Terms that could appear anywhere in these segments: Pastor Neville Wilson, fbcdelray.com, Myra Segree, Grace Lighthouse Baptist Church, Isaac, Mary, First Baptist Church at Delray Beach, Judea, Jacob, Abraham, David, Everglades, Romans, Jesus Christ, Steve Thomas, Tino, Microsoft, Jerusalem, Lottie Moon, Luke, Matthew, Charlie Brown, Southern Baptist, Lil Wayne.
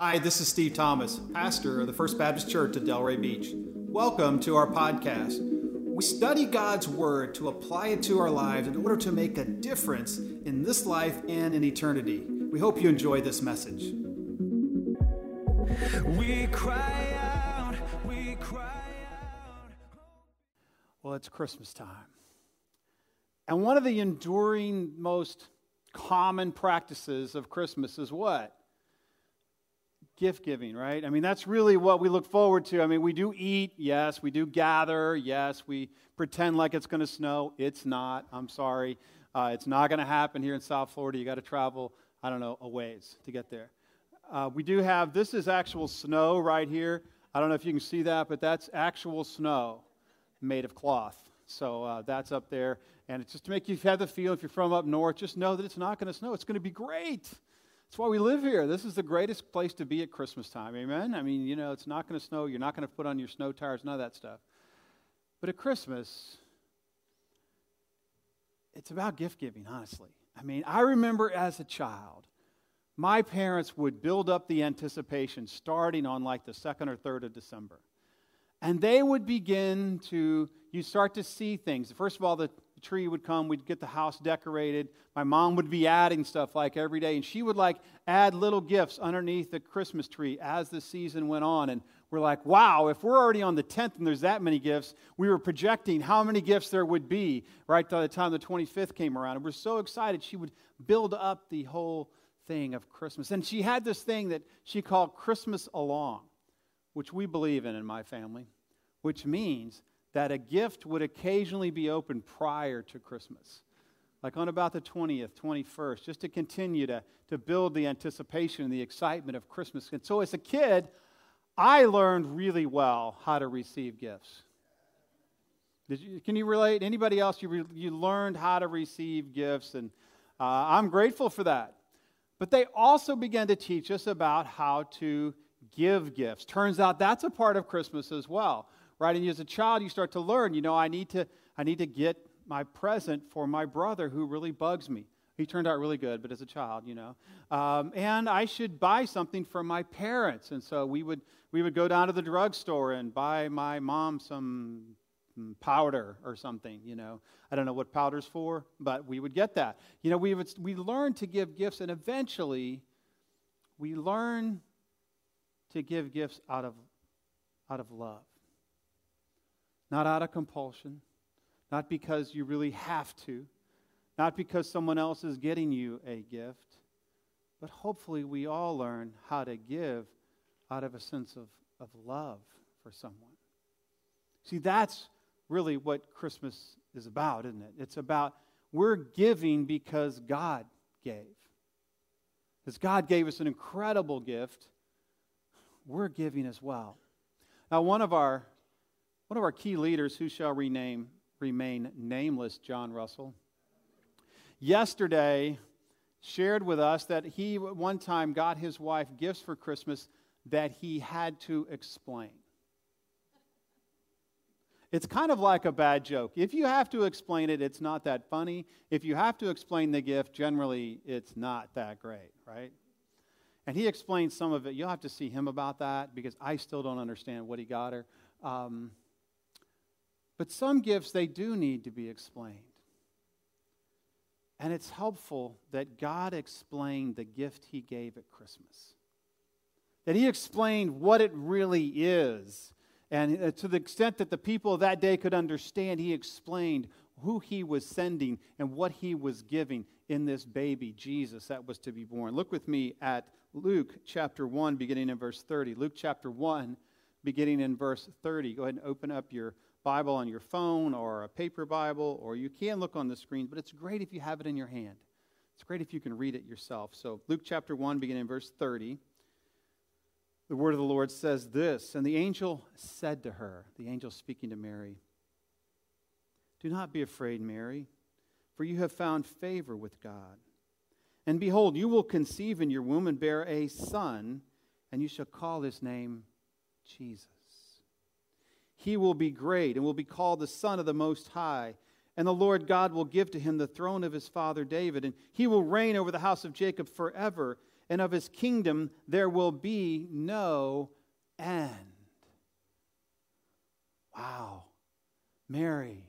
Hi, this is Steve Thomas, pastor of the First Baptist Church at Delray Beach. Welcome to our podcast. We study God's Word to apply it to our lives in order to make a difference in this life and in eternity. We hope you enjoy this message. We cry out, we cry out. Well, it's Christmas time. And one of the enduring, most common practices of Christmas is what? Gift giving, right? I mean, that's really what we look forward to. I mean, we do eat, yes. We do gather, yes. We pretend like it's going to snow. It's not. I'm sorry. It's not going to happen here in South Florida. You got to travel, I don't know, a ways to get there. We do have, this is actual snow right here. I don't know if you can see that, but that's actual snow made of cloth. So that's up there. And it's just to make you have the feel, if you're from up north, just know that it's not going to snow. It's going to be great. That's why we live here. This is the greatest place to be at Christmas time, amen? I mean, you know, it's not going to snow. You're not going to put on your snow tires, none of that stuff. But at Christmas, it's about gift giving, honestly. I mean, I remember as a child, my parents would build up the anticipation starting on like the 2nd or 3rd of December. And they would begin to, you start to see things. First of all, the tree would come, we'd get the house decorated. My mom would be adding stuff like every day, and she would like add little gifts underneath the Christmas tree as the season went on. And we're like, wow, if we're already on the 10th and there's that many gifts, we were projecting how many gifts there would be right by the time the 25th came around. And we're so excited. She would build up the whole thing of Christmas. And she had this thing that she called Christmas Along, which we believe in my family, which means that a gift would occasionally be opened prior to Christmas, like on about the 20th, 21st, just to continue to build the anticipation and the excitement of Christmas. And so as a kid, I learned really well how to receive gifts. Can you relate? Anybody else, you learned how to receive gifts, and I'm grateful for that. But they also began to teach us about how to give gifts. Turns out that's a part of Christmas as well. Right, and as a child, you start to learn, you know, I need to get my present for my brother who really bugs me. He turned out really good, but as a child, you know. And I should buy something for my parents. And so we would go down to the drugstore and buy my mom some powder or something, you know. I don't know what powder's for, but we would get that. You know, we learn to give gifts, and eventually we learn to give gifts out of love. Not out of compulsion, not because you really have to, not because someone else is getting you a gift, but hopefully we all learn how to give out of a sense of love for someone. See, that's really what Christmas is about, isn't it? It's about we're giving because God gave. As God gave us an incredible gift, we're giving as well. Now, one of our key leaders, who shall remain nameless, John Russell, yesterday shared with us that he at one time got his wife gifts for Christmas that he had to explain. It's kind of like a bad joke. If you have to explain it, it's not that funny. If you have to explain the gift, generally it's not that great, right? And he explained some of it. You'll have to see him about that because I still don't understand what he got her. But some gifts, they do need to be explained. And it's helpful that God explained the gift he gave at Christmas. That he explained what it really is. And to the extent that the people of that day could understand, he explained who he was sending and what he was giving in this baby, Jesus, that was to be born. Look with me at Luke chapter 1, beginning in verse 30. Luke chapter 1, beginning in verse 30. Go ahead and open up your Bible on your phone or a paper Bible, or you can look on the screen, but it's great if you have it in your hand. It's great if you can read it yourself. So Luke chapter 1, beginning in verse 30, the word of the Lord says this, and the angel said to her, the angel speaking to Mary, "Do not be afraid, Mary, for you have found favor with God. And behold, you will conceive in your womb and bear a son, and you shall call his name Jesus. He will be great and will be called the Son of the Most High. And the Lord God will give to him the throne of his father David. And he will reign over the house of Jacob forever. and of his kingdom there will be no end. Wow. Mary,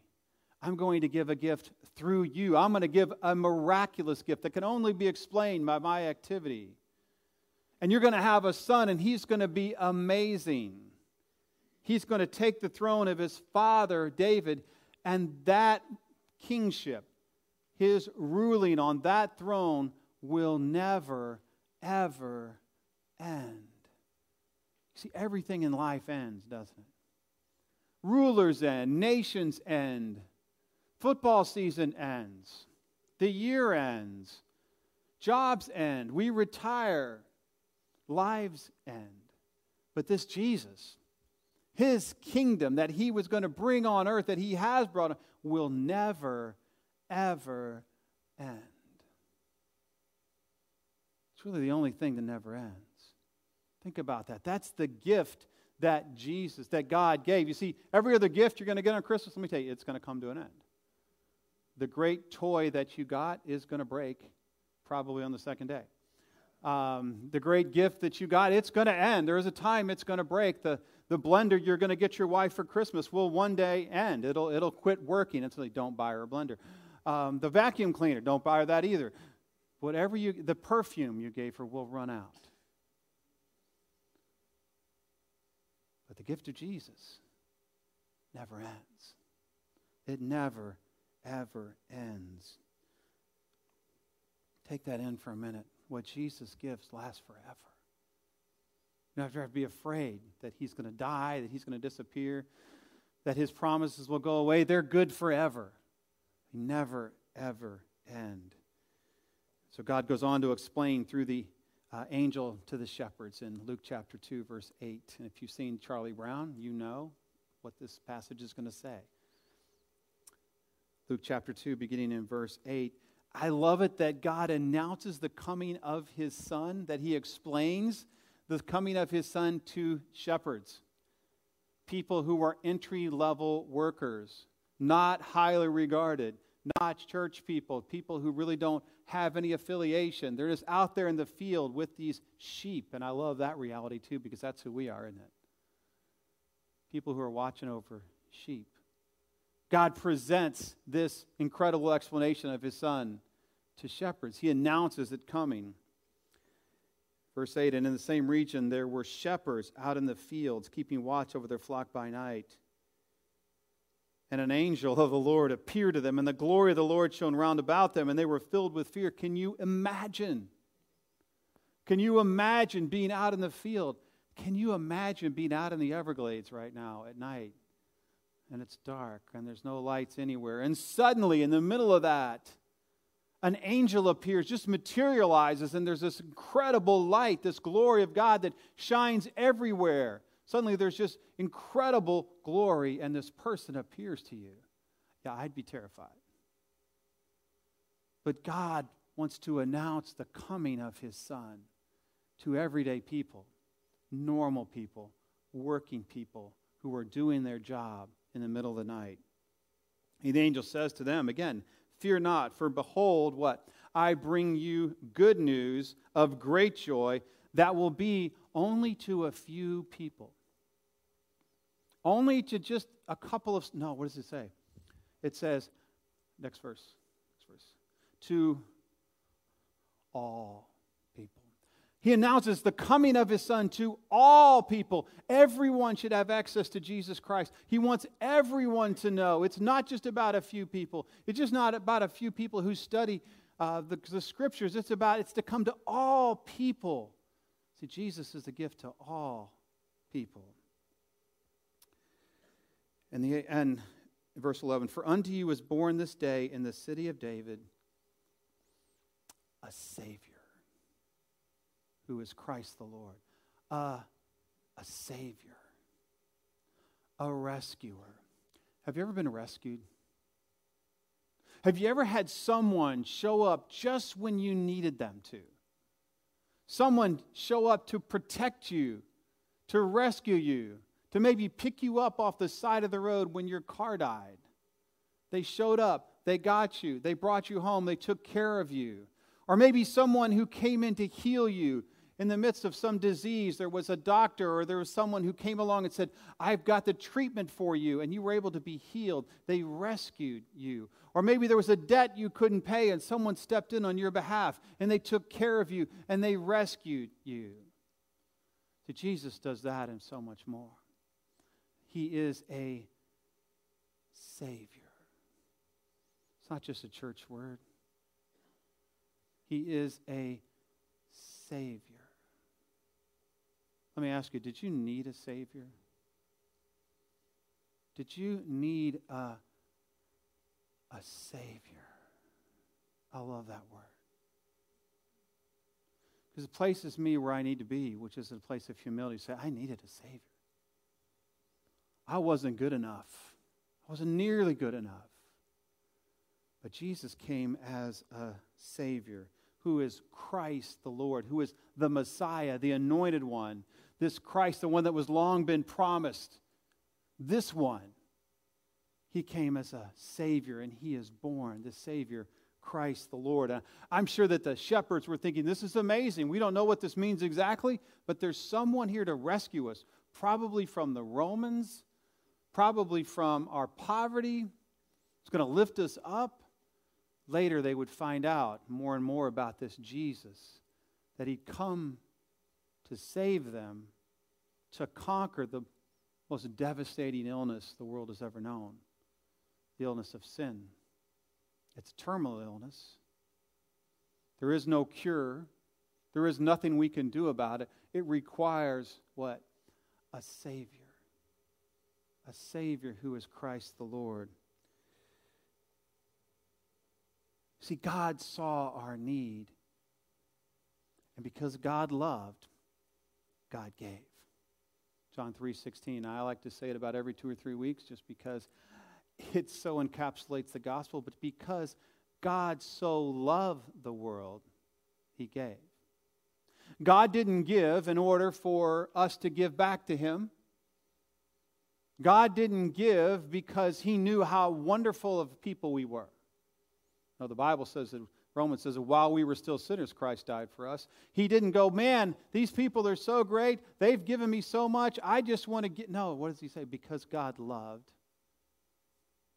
I'm going to give a gift through you. I'm going to give a miraculous gift that can only be explained by my activity. And you're going to have a son, and he's going to be amazing. He's going to take the throne of his father, David, and that kingship, his ruling on that throne, will never, ever end. See, everything in life ends, doesn't it? Rulers end, nations end, football season ends, the year ends, jobs end, we retire, lives end. But this Jesus, his kingdom that he was going to bring on earth, that he has brought on, will never, ever end. It's really the only thing that never ends. Think about that. That's the gift that Jesus, that God gave. You see, every other gift you're going to get on Christmas, let me tell you, it's going to come to an end. The great toy that you got is going to break probably on the second day. The great gift that you got, it's going to end. There is a time it's going to break. The blender you're going to get your wife for Christmas will one day end. It'll quit working. It's like, don't buy her a blender. The vacuum cleaner, don't buy her that either. Whatever the perfume you gave her will run out. But the gift of Jesus never ends. It never, ever ends. Take that in for a minute. What Jesus gives lasts forever. You don't have to be afraid that he's going to die, that he's going to disappear, that his promises will go away. They're good forever. They never, ever end. So God goes on to explain through the angel to the shepherds in Luke chapter 2, verse 8. And if you've seen Charlie Brown, you know what this passage is going to say. Luke chapter 2, beginning in verse 8. I love it that God announces the coming of his son, that he explains the coming of his son to shepherds, people who are entry-level workers, not highly regarded, not church people, people who really don't have any affiliation. They're just out there in the field with these sheep, and I love that reality too, because that's who we are, isn't it? People who are watching over sheep. God presents this incredible explanation of his son to shepherds. He announces it coming. Verse 8, and in the same region there were shepherds out in the fields, keeping watch over their flock by night. And an angel of the Lord appeared to them, and the glory of the Lord shone round about them, and they were filled with fear. Can you imagine? Can you imagine being out in the field? Can you imagine being out in the Everglades right now at night? And it's dark, and there's no lights anywhere. And suddenly, in the middle of that, an angel appears, just materializes, and there's this incredible light, this glory of God that shines everywhere. Suddenly, there's just incredible glory, and this person appears to you. Yeah, I'd be terrified. But God wants to announce the coming of his son to everyday people, normal people, working people who are doing their job in the middle of the night. And the angel says to them, again, fear not, for behold, what? I bring you good news of great joy that will be only to a few people. Only to just a couple of, no, what does it say? It says, next verse, to all people. He announces the coming of his son to all people. Everyone should have access to Jesus Christ. He wants everyone to know. It's not just about a few people. It's just not about a few people who study the scriptures. It's to come to all people. See, Jesus is the gift to all people. And verse 11, for unto you is born this day in the city of David a Savior, who is Christ the Lord, a Savior, a rescuer. Have you ever been rescued? Have you ever had someone show up just when you needed them to? Someone show up to protect you, to rescue you, to maybe pick you up off the side of the road when your car died. They showed up, they got you, they brought you home, they took care of you. Or maybe someone who came in to heal you in the midst of some disease. There was a doctor or there was someone who came along and said, I've got the treatment for you, and you were able to be healed. They rescued you. Or maybe there was a debt you couldn't pay, and someone stepped in on your behalf, and they took care of you, and they rescued you. See, Jesus does that and so much more. He is a Savior. It's not just a church word. He is a Savior. Let me ask you, did you need a Savior? Did you need a Savior? I love that word. Because it places me where I need to be, which is a place of humility. Say, I needed a Savior. I wasn't good enough. I wasn't nearly good enough. But Jesus came as a Savior, who is Christ the Lord, who is the Messiah, the Anointed One. This Christ, the one that was long been promised. This one. He came as a Savior, and He is born, the Savior, Christ the Lord. I'm sure that the shepherds were thinking, this is amazing. We don't know what this means exactly, but there's someone here to rescue us, probably from the Romans, probably from our poverty. It's going to lift us up. Later, they would find out more and more about this Jesus, that He'd come to save them, to conquer the most devastating illness the world has ever known, the illness of sin. It's a terminal illness. There is no cure. There is nothing we can do about it. It requires what? A Savior. A Savior who is Christ the Lord. See, God saw our need, and because God loved, God gave. John 3:16. I like to say it about every 2 or 3 weeks just because it so encapsulates the gospel, but because God so loved the world, He gave. God didn't give in order for us to give back to Him. God didn't give because He knew how wonderful of people we were. No, the Bible says, that Romans says, while we were still sinners, Christ died for us. He didn't go, man, these people are so great. They've given me so much. I just want to get. No, what does He say? Because God loved,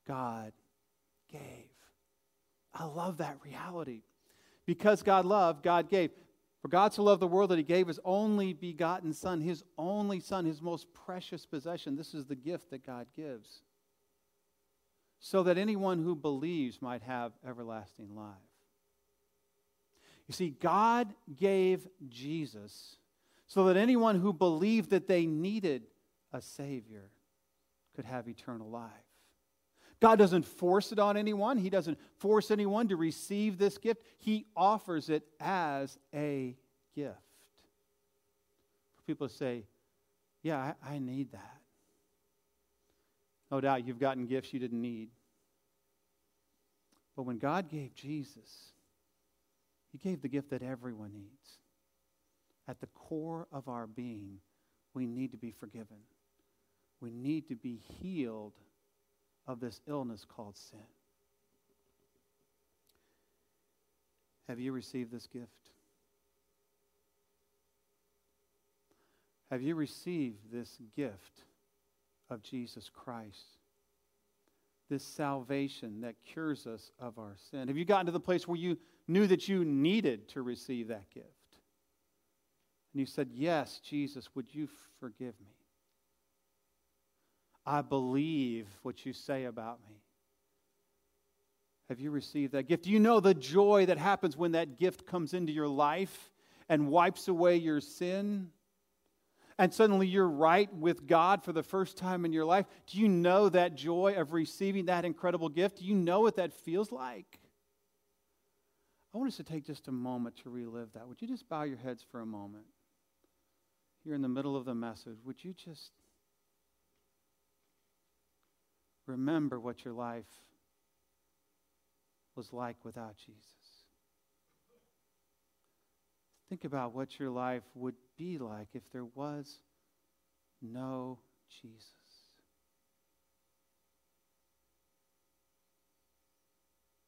God gave. I love that reality. Because God loved, God gave. For God so loved the world that He gave His only begotten Son, His most precious possession. This is the gift that God gives, so that anyone who believes might have everlasting life. You see, God gave Jesus so that anyone who believed that they needed a Savior could have eternal life. God doesn't force it on anyone. He doesn't force anyone to receive this gift. He offers it as a gift. For people to say, yeah, I need that. No doubt you've gotten gifts you didn't need. But when God gave Jesus, He gave the gift that everyone needs. At the core of our being, we need to be forgiven. We need to be healed of this illness called sin. Have you received this gift? Have you received this gift of Jesus Christ, this salvation that cures us of our sin? Have you gotten to the place where you knew that you needed to receive that gift? And you said, yes, Jesus, would you forgive me? I believe what you say about me. Have you received that gift? Do you know the joy that happens when that gift comes into your life and wipes away your sin? And suddenly you're right with God for the first time in your life. Do you know that joy of receiving that incredible gift? Do you know what that feels like? I want us to take just a moment to relive that. Would you just bow your heads for a moment? Here in the middle of the message, would you just remember what your life was like without Jesus? Think about what your life would be like if there was no Jesus.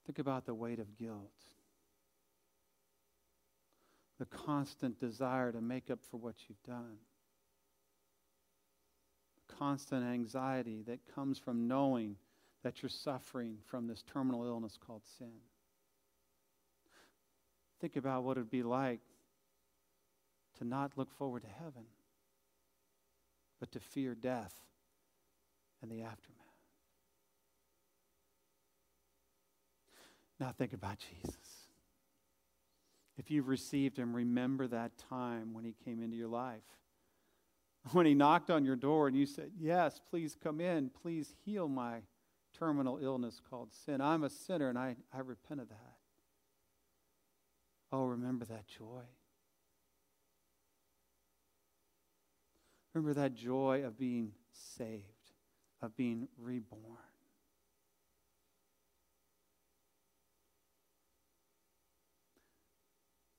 Think about the weight of guilt. the constant desire to make up for what you've done, the constant anxiety that comes from knowing that you're suffering from this terminal illness called sin. Think about what it would be like to not look forward to heaven, but to fear death and the aftermath. Now think about Jesus. If you've received him, remember that time when he came into your life, when he knocked on your door and you said, yes, please come in, please heal my terminal illness called sin. I'm a sinner and I repent of that. Oh, remember that joy. Remember that joy of being saved, of being reborn.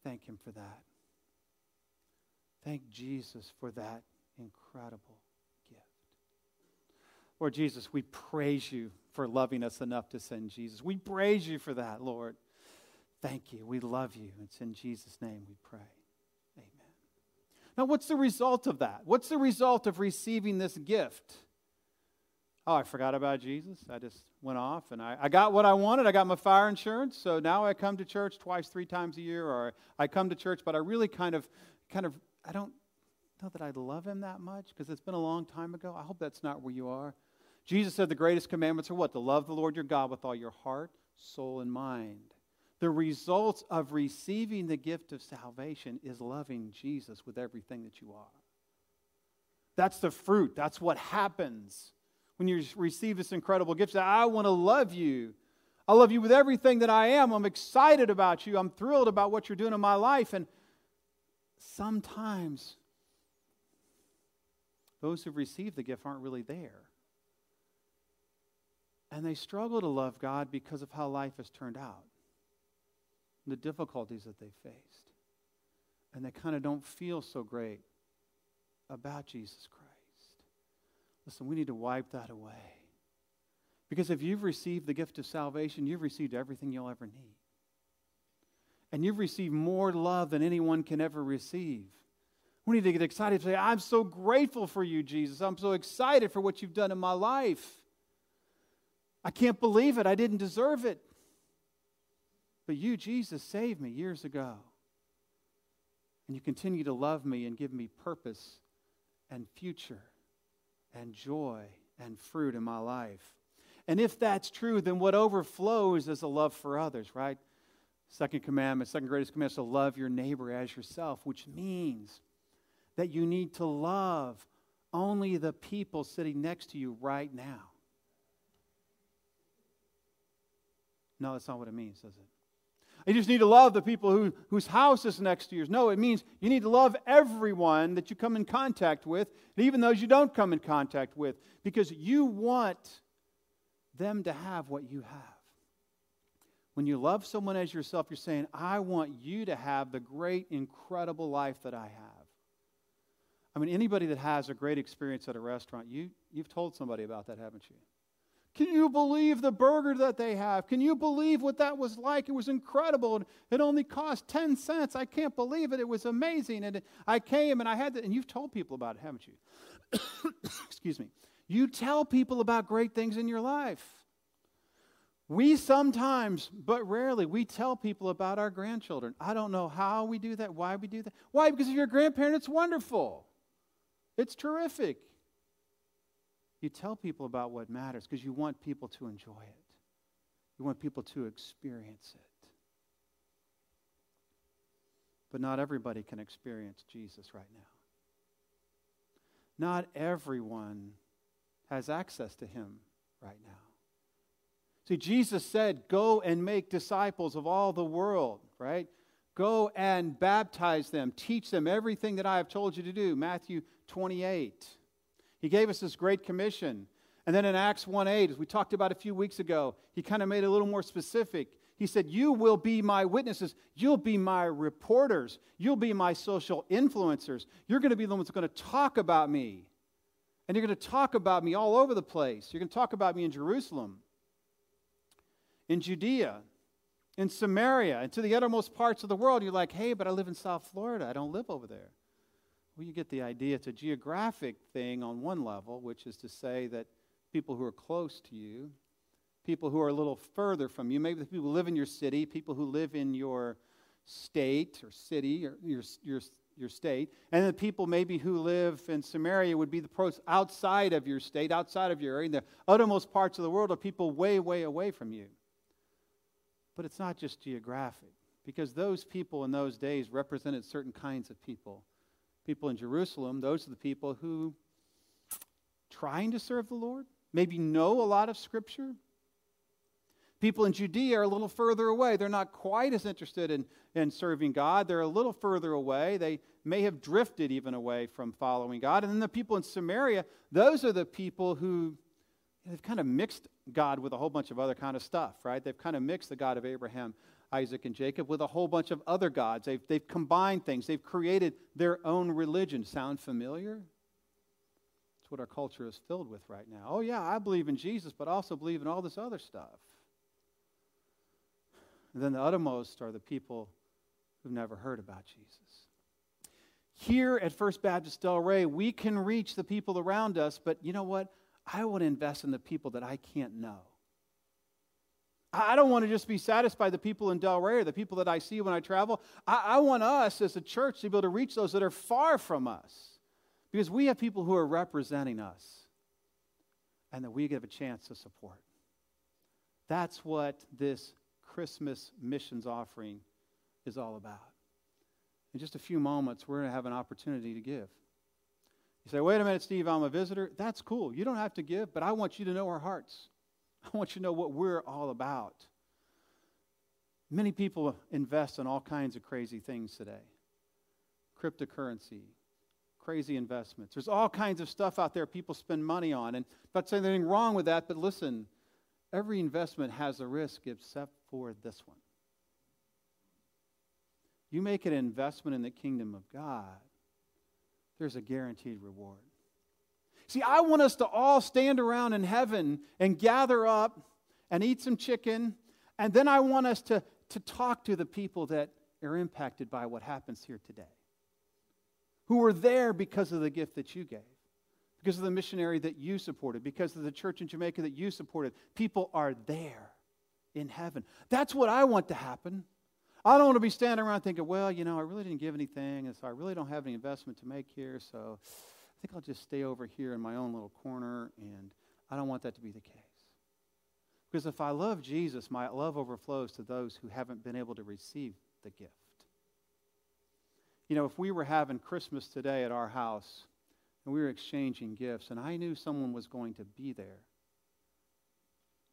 Thank him for that. Thank Jesus for that incredible gift. Lord Jesus, we praise you for loving us enough to send Jesus. We praise you for that, Lord. Thank you. We love you. It's in Jesus' name we pray. Amen. Now, what's the result of that? What's the result of receiving this gift? Oh, I forgot about Jesus. I just went off and I got what I wanted. I got my fire insurance. So now I come to church twice, three times a year, or I come to church, but I really kind of, I don't know that I love him that much because it's been a long time ago. I hope that's not where you are. Jesus said the greatest commandments are what? To love the Lord your God with all your heart, soul, and mind. The results of receiving the gift of salvation is loving Jesus with everything that you are. That's the fruit. That's what happens when you receive this incredible gift. I want to love you. I love you with everything that I am. I'm excited about you. I'm thrilled about what you're doing in my life. And sometimes those who've received the gift aren't really there. And they struggle to love God because of how life has turned out, the difficulties that they faced. And they kind of don't feel so great about Jesus Christ. Listen, we need to wipe that away. Because if you've received the gift of salvation, you've received everything you'll ever need. And you've received more love than anyone can ever receive. We need to get excited and say, I'm so grateful for you, Jesus. I'm so excited for what you've done in my life. I can't believe it. I didn't deserve it. But you, Jesus, saved me years ago. And you continue to love me and give me purpose and future and joy and fruit in my life. And if that's true, then what overflows is a love for others, right? Second greatest commandment is to love your neighbor as yourself, which means that you need to love only the people sitting next to you right now. No, that's not what it means, does it? You just need to love the people whose house is next to yours. No, it means you need to love everyone that you come in contact with, and even those you don't come in contact with, because you want them to have what you have. When you love someone as yourself, you're saying, I want you to have the great, incredible life that I have. I mean, anybody that has a great experience at a restaurant, you've told somebody about that, haven't you? Can you believe the burger that they have? Can you believe what that was like? It was incredible. It only cost 10 cents. I can't believe it. It was amazing. And I came and I had that. And you've told people about it, haven't you? Excuse me. You tell people about great things in your life. We sometimes, but rarely, we tell people about our grandchildren. I don't know how we do that, why we do that. Why? Because if you're a grandparent, it's wonderful. It's terrific. You tell people about what matters because you want people to enjoy it. You want people to experience it. But not everybody can experience Jesus right now. Not everyone has access to him right now. See, Jesus said, go and make disciples of all the world, right? Go and baptize them. Teach them everything that I have told you to do. Matthew 28. He gave us this great commission. And then in Acts 1:8, as we talked about a few weeks ago, he kind of made it a little more specific. He said, you will be my witnesses. You'll be my reporters. You'll be my social influencers. You're going to be the ones that are going to talk about me. And you're going to talk about me all over the place. You're going to talk about me in Jerusalem, in Judea, in Samaria and to the uttermost parts of the world. You're like, hey, but I live in South Florida. I don't live over there. Well, you get the idea. It's a geographic thing on one level, which is to say that people who are close to you, people who are a little further from you, maybe the people who live in your city, people who live in your state or city or your state, and the people maybe who live in Samaria would be the outside of your state, outside of your area. In the uttermost parts of the world are people way, way away from you. But it's not just geographic, because those people in those days represented certain kinds of people. People in Jerusalem, those are the people who trying to serve the Lord, maybe know a lot of Scripture. People in Judea are a little further away. They're not quite as interested in serving God. They're a little further away. They may have drifted even away from following God. And then the people in Samaria, those are the people who, they've kind of mixed God with a whole bunch of other kind of stuff, right? They've kind of mixed the God of Abraham, Isaac, and Jacob with a whole bunch of other gods. They've combined things. They've created their own religion. Sound familiar? It's what our culture is filled with right now. Oh, yeah, I believe in Jesus, but I also believe in all this other stuff. And then the uttermost are the people who've never heard about Jesus. Here at First Baptist Delray, we can reach the people around us, but you know what? I want to invest in the people that I can't know. I don't want to just be satisfied the people in Delray or the people that I see when I travel. I want us as a church to be able to reach those that are far from us, because we have people who are representing us and that we give a chance to support. That's what this Christmas missions offering is all about. In just a few moments, we're going to have an opportunity to give. You say, wait a minute, Steve, I'm a visitor. That's cool. You don't have to give, but I want you to know our hearts. I want you to know what we're all about. Many people invest in all kinds of crazy things today. Cryptocurrency, crazy investments. There's all kinds of stuff out there people spend money on. And I'm not saying anything wrong with that, but listen, every investment has a risk except for this one. You make an investment in the kingdom of God, there's a guaranteed reward. See, I want us to all stand around in heaven and gather up and eat some chicken, and then I want us to talk to the people that are impacted by what happens here today, who were there because of the gift that you gave, because of the missionary that you supported, because of the church in Jamaica that you supported. People are there in heaven. That's what I want to happen. I don't want to be standing around thinking, well, you know, I really didn't give anything, and so I really don't have any investment to make here, so I think I'll just stay over here in my own little corner, and I don't want that to be the case. Because if I love Jesus, my love overflows to those who haven't been able to receive the gift. You know, if we were having Christmas today at our house, and we were exchanging gifts, and I knew someone was going to be there,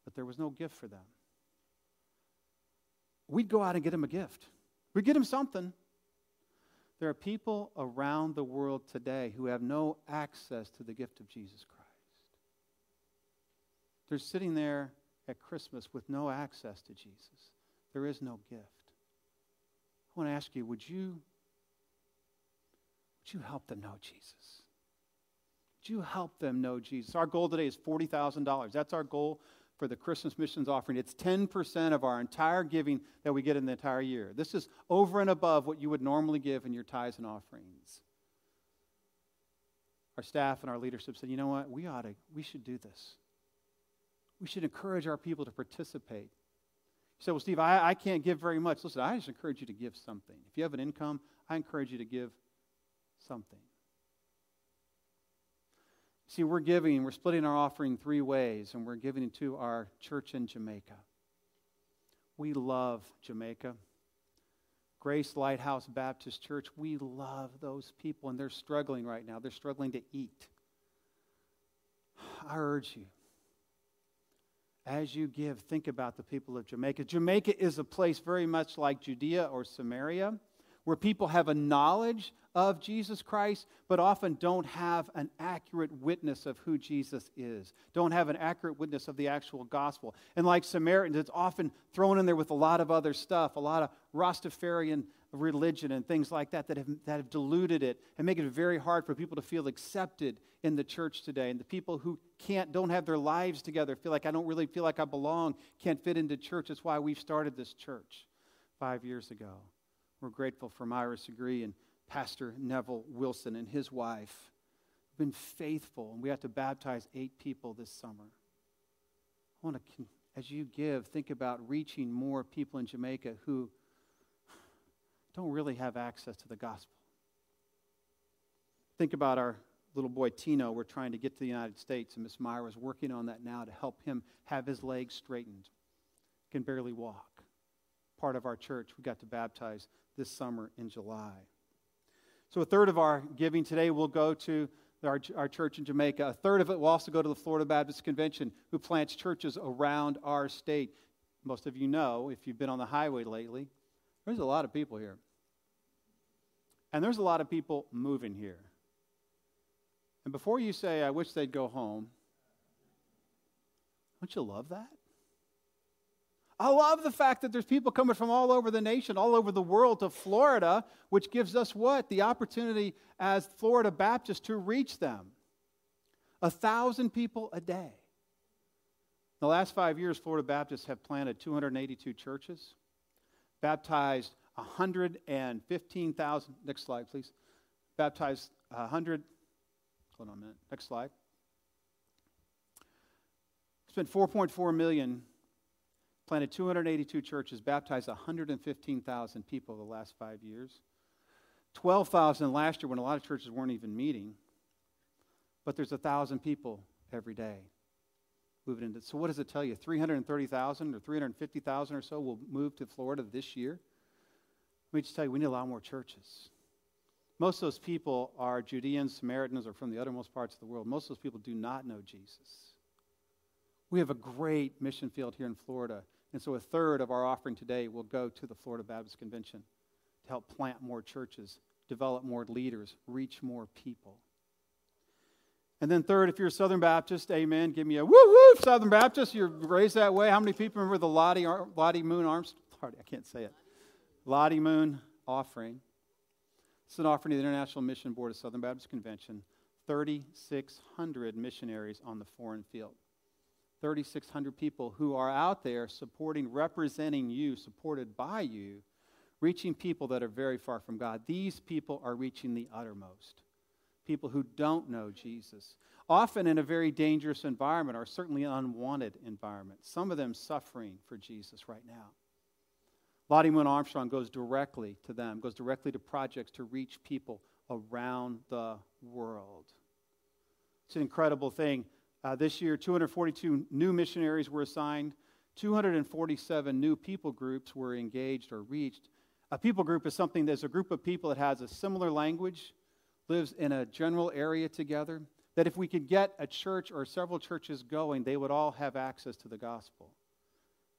but there was no gift for them, we'd go out and get them a gift. We'd get them something. There are people around the world today who have no access to the gift of Jesus Christ. They're sitting there at Christmas with no access to Jesus. There is no gift. I want to ask you, would you help them know Jesus? Would you help them know Jesus? Our goal today is $40,000. That's our goal for the Christmas missions offering. It's 10% of our entire giving that we get in the entire year. This is over and above what you would normally give in your tithes and offerings. Our staff and our leadership said, you know what, we should do this. We should encourage our people to participate. You say, well, Steve, I can't give very much. Listen, I just encourage you to give something. If you have an income, I encourage you to give something. See, we're splitting our offering three ways, and we're giving it to our church in Jamaica. We love Jamaica. Grace Lighthouse Baptist Church, we love those people, and they're struggling right now. They're struggling to eat. I urge you, as you give, think about the people of Jamaica. Jamaica is a place very much like Judea or Samaria, where people have a knowledge of Jesus Christ, but often don't have an accurate witness of who Jesus is, don't have an accurate witness of the actual gospel. And like Samaritans, it's often thrown in there with a lot of other stuff, a lot of Rastafarian religion and things like that that have diluted it and make it very hard for people to feel accepted in the church today. And the people who don't have their lives together, feel like I don't really feel like I belong, can't fit into church. That's why we've started this church 5 years ago. We're grateful for Myra Segree and Pastor Neville Wilson and his wife. We've been faithful, and we have to baptize 8 people this summer. I want to, as you give, think about reaching more people in Jamaica who don't really have access to the gospel. Think about our little boy Tino. We're trying to get to the United States, and Miss Myra's working on that now to help him have his legs straightened. He can barely walk. Part of our church we got to baptize this summer in July. So a third of our giving today will go to our church in Jamaica. A third of it will also go to the Florida Baptist Convention, who plants churches around our state. Most of you know, if you've been on the highway lately, there's a lot of people here. And there's a lot of people moving here. And before you say, I wish they'd go home, don't you love that? I love the fact that there's people coming from all over the nation, all over the world to Florida, which gives us what? The opportunity as Florida Baptists to reach them. 1,000 people a day. In the last 5 years, Florida Baptists have planted 282 churches, baptized 115,000. Next slide, please. Baptized 100. Hold on a minute. Next slide. Spent $4.4 million. Planted 282 churches, baptized 115,000 people the last 5 years. 12,000 last year when a lot of churches weren't even meeting. But there's 1,000 people every day moving into. So what does it tell you? 330,000 or 350,000 or so will move to Florida this year. Let me just tell you, we need a lot more churches. Most of those people are Judeans, Samaritans, or from the uttermost parts of the world. Most of those people do not know Jesus. We have a great mission field here in Florida. And so a third of our offering today will go to the Florida Baptist Convention to help plant more churches, develop more leaders, reach more people. And then third, if you're a Southern Baptist, amen, give me a woo-woo, Southern Baptist. You're raised that way. How many people remember the Lottie Moon offering? It's an offering to the International Mission Board of Southern Baptist Convention. 3,600 missionaries on the foreign field. 3,600 people who are out there supporting, representing you, supported by you, reaching people that are very far from God. These people are reaching the uttermost, people who don't know Jesus, often in a very dangerous environment or certainly an unwanted environment, some of them suffering for Jesus right now. Lottie Moon Armstrong goes directly to them, goes directly to projects to reach people around the world. It's an incredible thing. This year, 242 new missionaries were assigned. 247 new people groups were engaged or reached. A people group is something that's a group of people that has a similar language, lives in a general area together, that if we could get a church or several churches going, they would all have access to the gospel.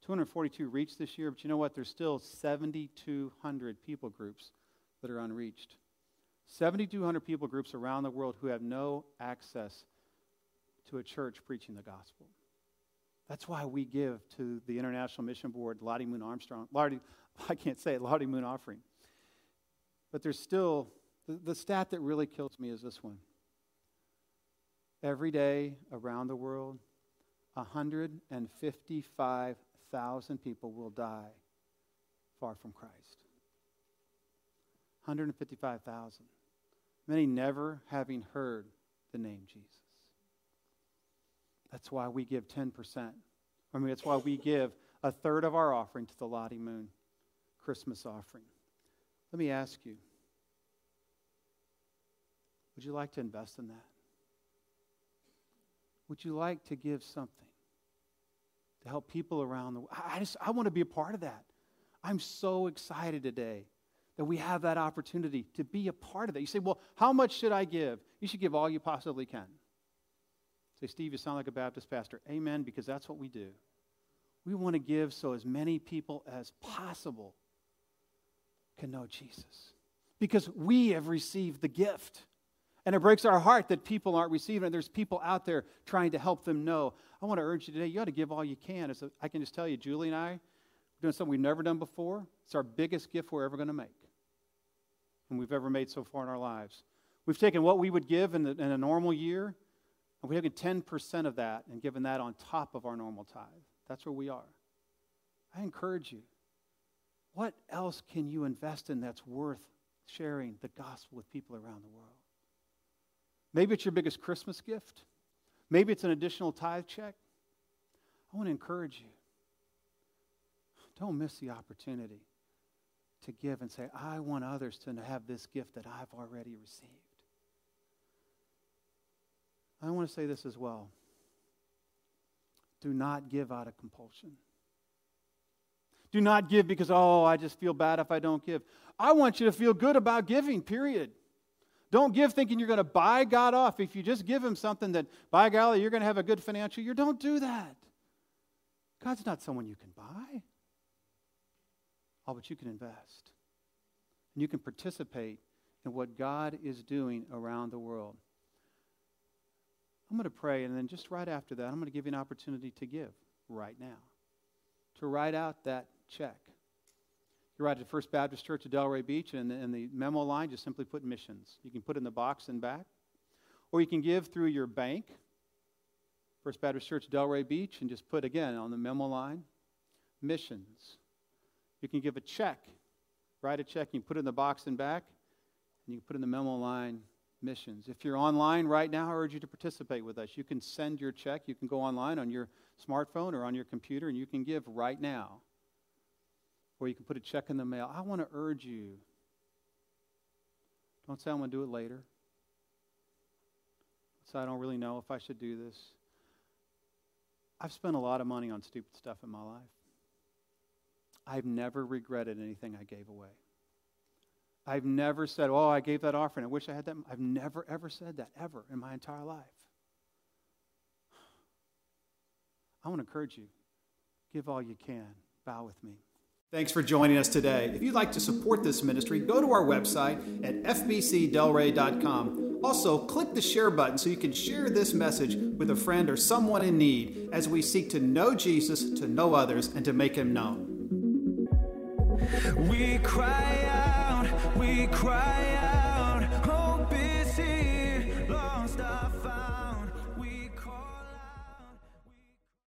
242 reached this year, but you know what? There's still 7,200 people groups that are unreached. 7,200 people groups around the world who have no access to a church preaching the gospel. That's why we give to the International Mission Board, Lottie Moon offering. But there's still, the stat that really kills me is this one. Every day around the world, 155,000 people will die far from Christ. 155,000. Many never having heard the name Jesus. That's why we give 10%. That's why we give a third of our offering to the Lottie Moon Christmas offering. Let me ask you, would you like to invest in that? Would you like to give something to help people around the world? I want to be a part of that. I'm so excited today that we have that opportunity to be a part of that. You say, well, how much should I give? You should give all you possibly can. Say, Steve, you sound like a Baptist pastor. Amen, because that's what we do. We want to give so as many people as possible can know Jesus. Because we have received the gift. And it breaks our heart that people aren't receiving it. There's people out there trying to help them know. I want to urge you today, you ought to give all you can. I can just tell you, Julie and I, we're doing something we've never done before. It's our biggest gift we're ever going to make. than we've ever made so far in our lives. We've taken what we would give in a normal year, and we've taken 10% of that and given that on top of our normal tithe. That's where we are. I encourage you, what else can you invest in that's worth sharing the gospel with people around the world? Maybe it's your biggest Christmas gift. Maybe it's an additional tithe check. I want to encourage you. Don't miss the opportunity to give and say, I want others to have this gift that I've already received. I want to say this as well. Do not give out of compulsion. Do not give because, I just feel bad if I don't give. I want you to feel good about giving, period. Don't give thinking you're going to buy God off. If you just give him something that, by golly, you're going to have a good financial year, don't do that. God's not someone you can buy. Oh, but you can invest. And you can participate in what God is doing around the world. I'm going to pray, and then just right after that, I'm going to give you an opportunity to give right now, to write out that check. You write to First Baptist Church at Delray Beach, and in the memo line, just simply put missions. You can put it in the box and back. Or you can give through your bank, First Baptist Church at Delray Beach, and just put, again, on the memo line, missions. You can give a check, write a check, you can put it in the box and back, and you can put in the memo line, missions. If you're online right now, I urge you to participate with us. You can send your check. You can go online on your smartphone or on your computer, and you can give right now. Or you can put a check in the mail. I want to urge you, don't say I'm going to do it later. So I don't really know if I should do this. I've spent a lot of money on stupid stuff in my life. I've never regretted anything I gave away. I've never said, I gave that offering. I wish I had that. I've never, ever said that, ever, in my entire life. I want to encourage you, give all you can. Bow with me. Thanks for joining us today. If you'd like to support this ministry, go to our website at fbcdelray.com. Also, click the share button so you can share this message with a friend or someone in need as we seek to know Jesus, to know others, and to make him known. We cry out.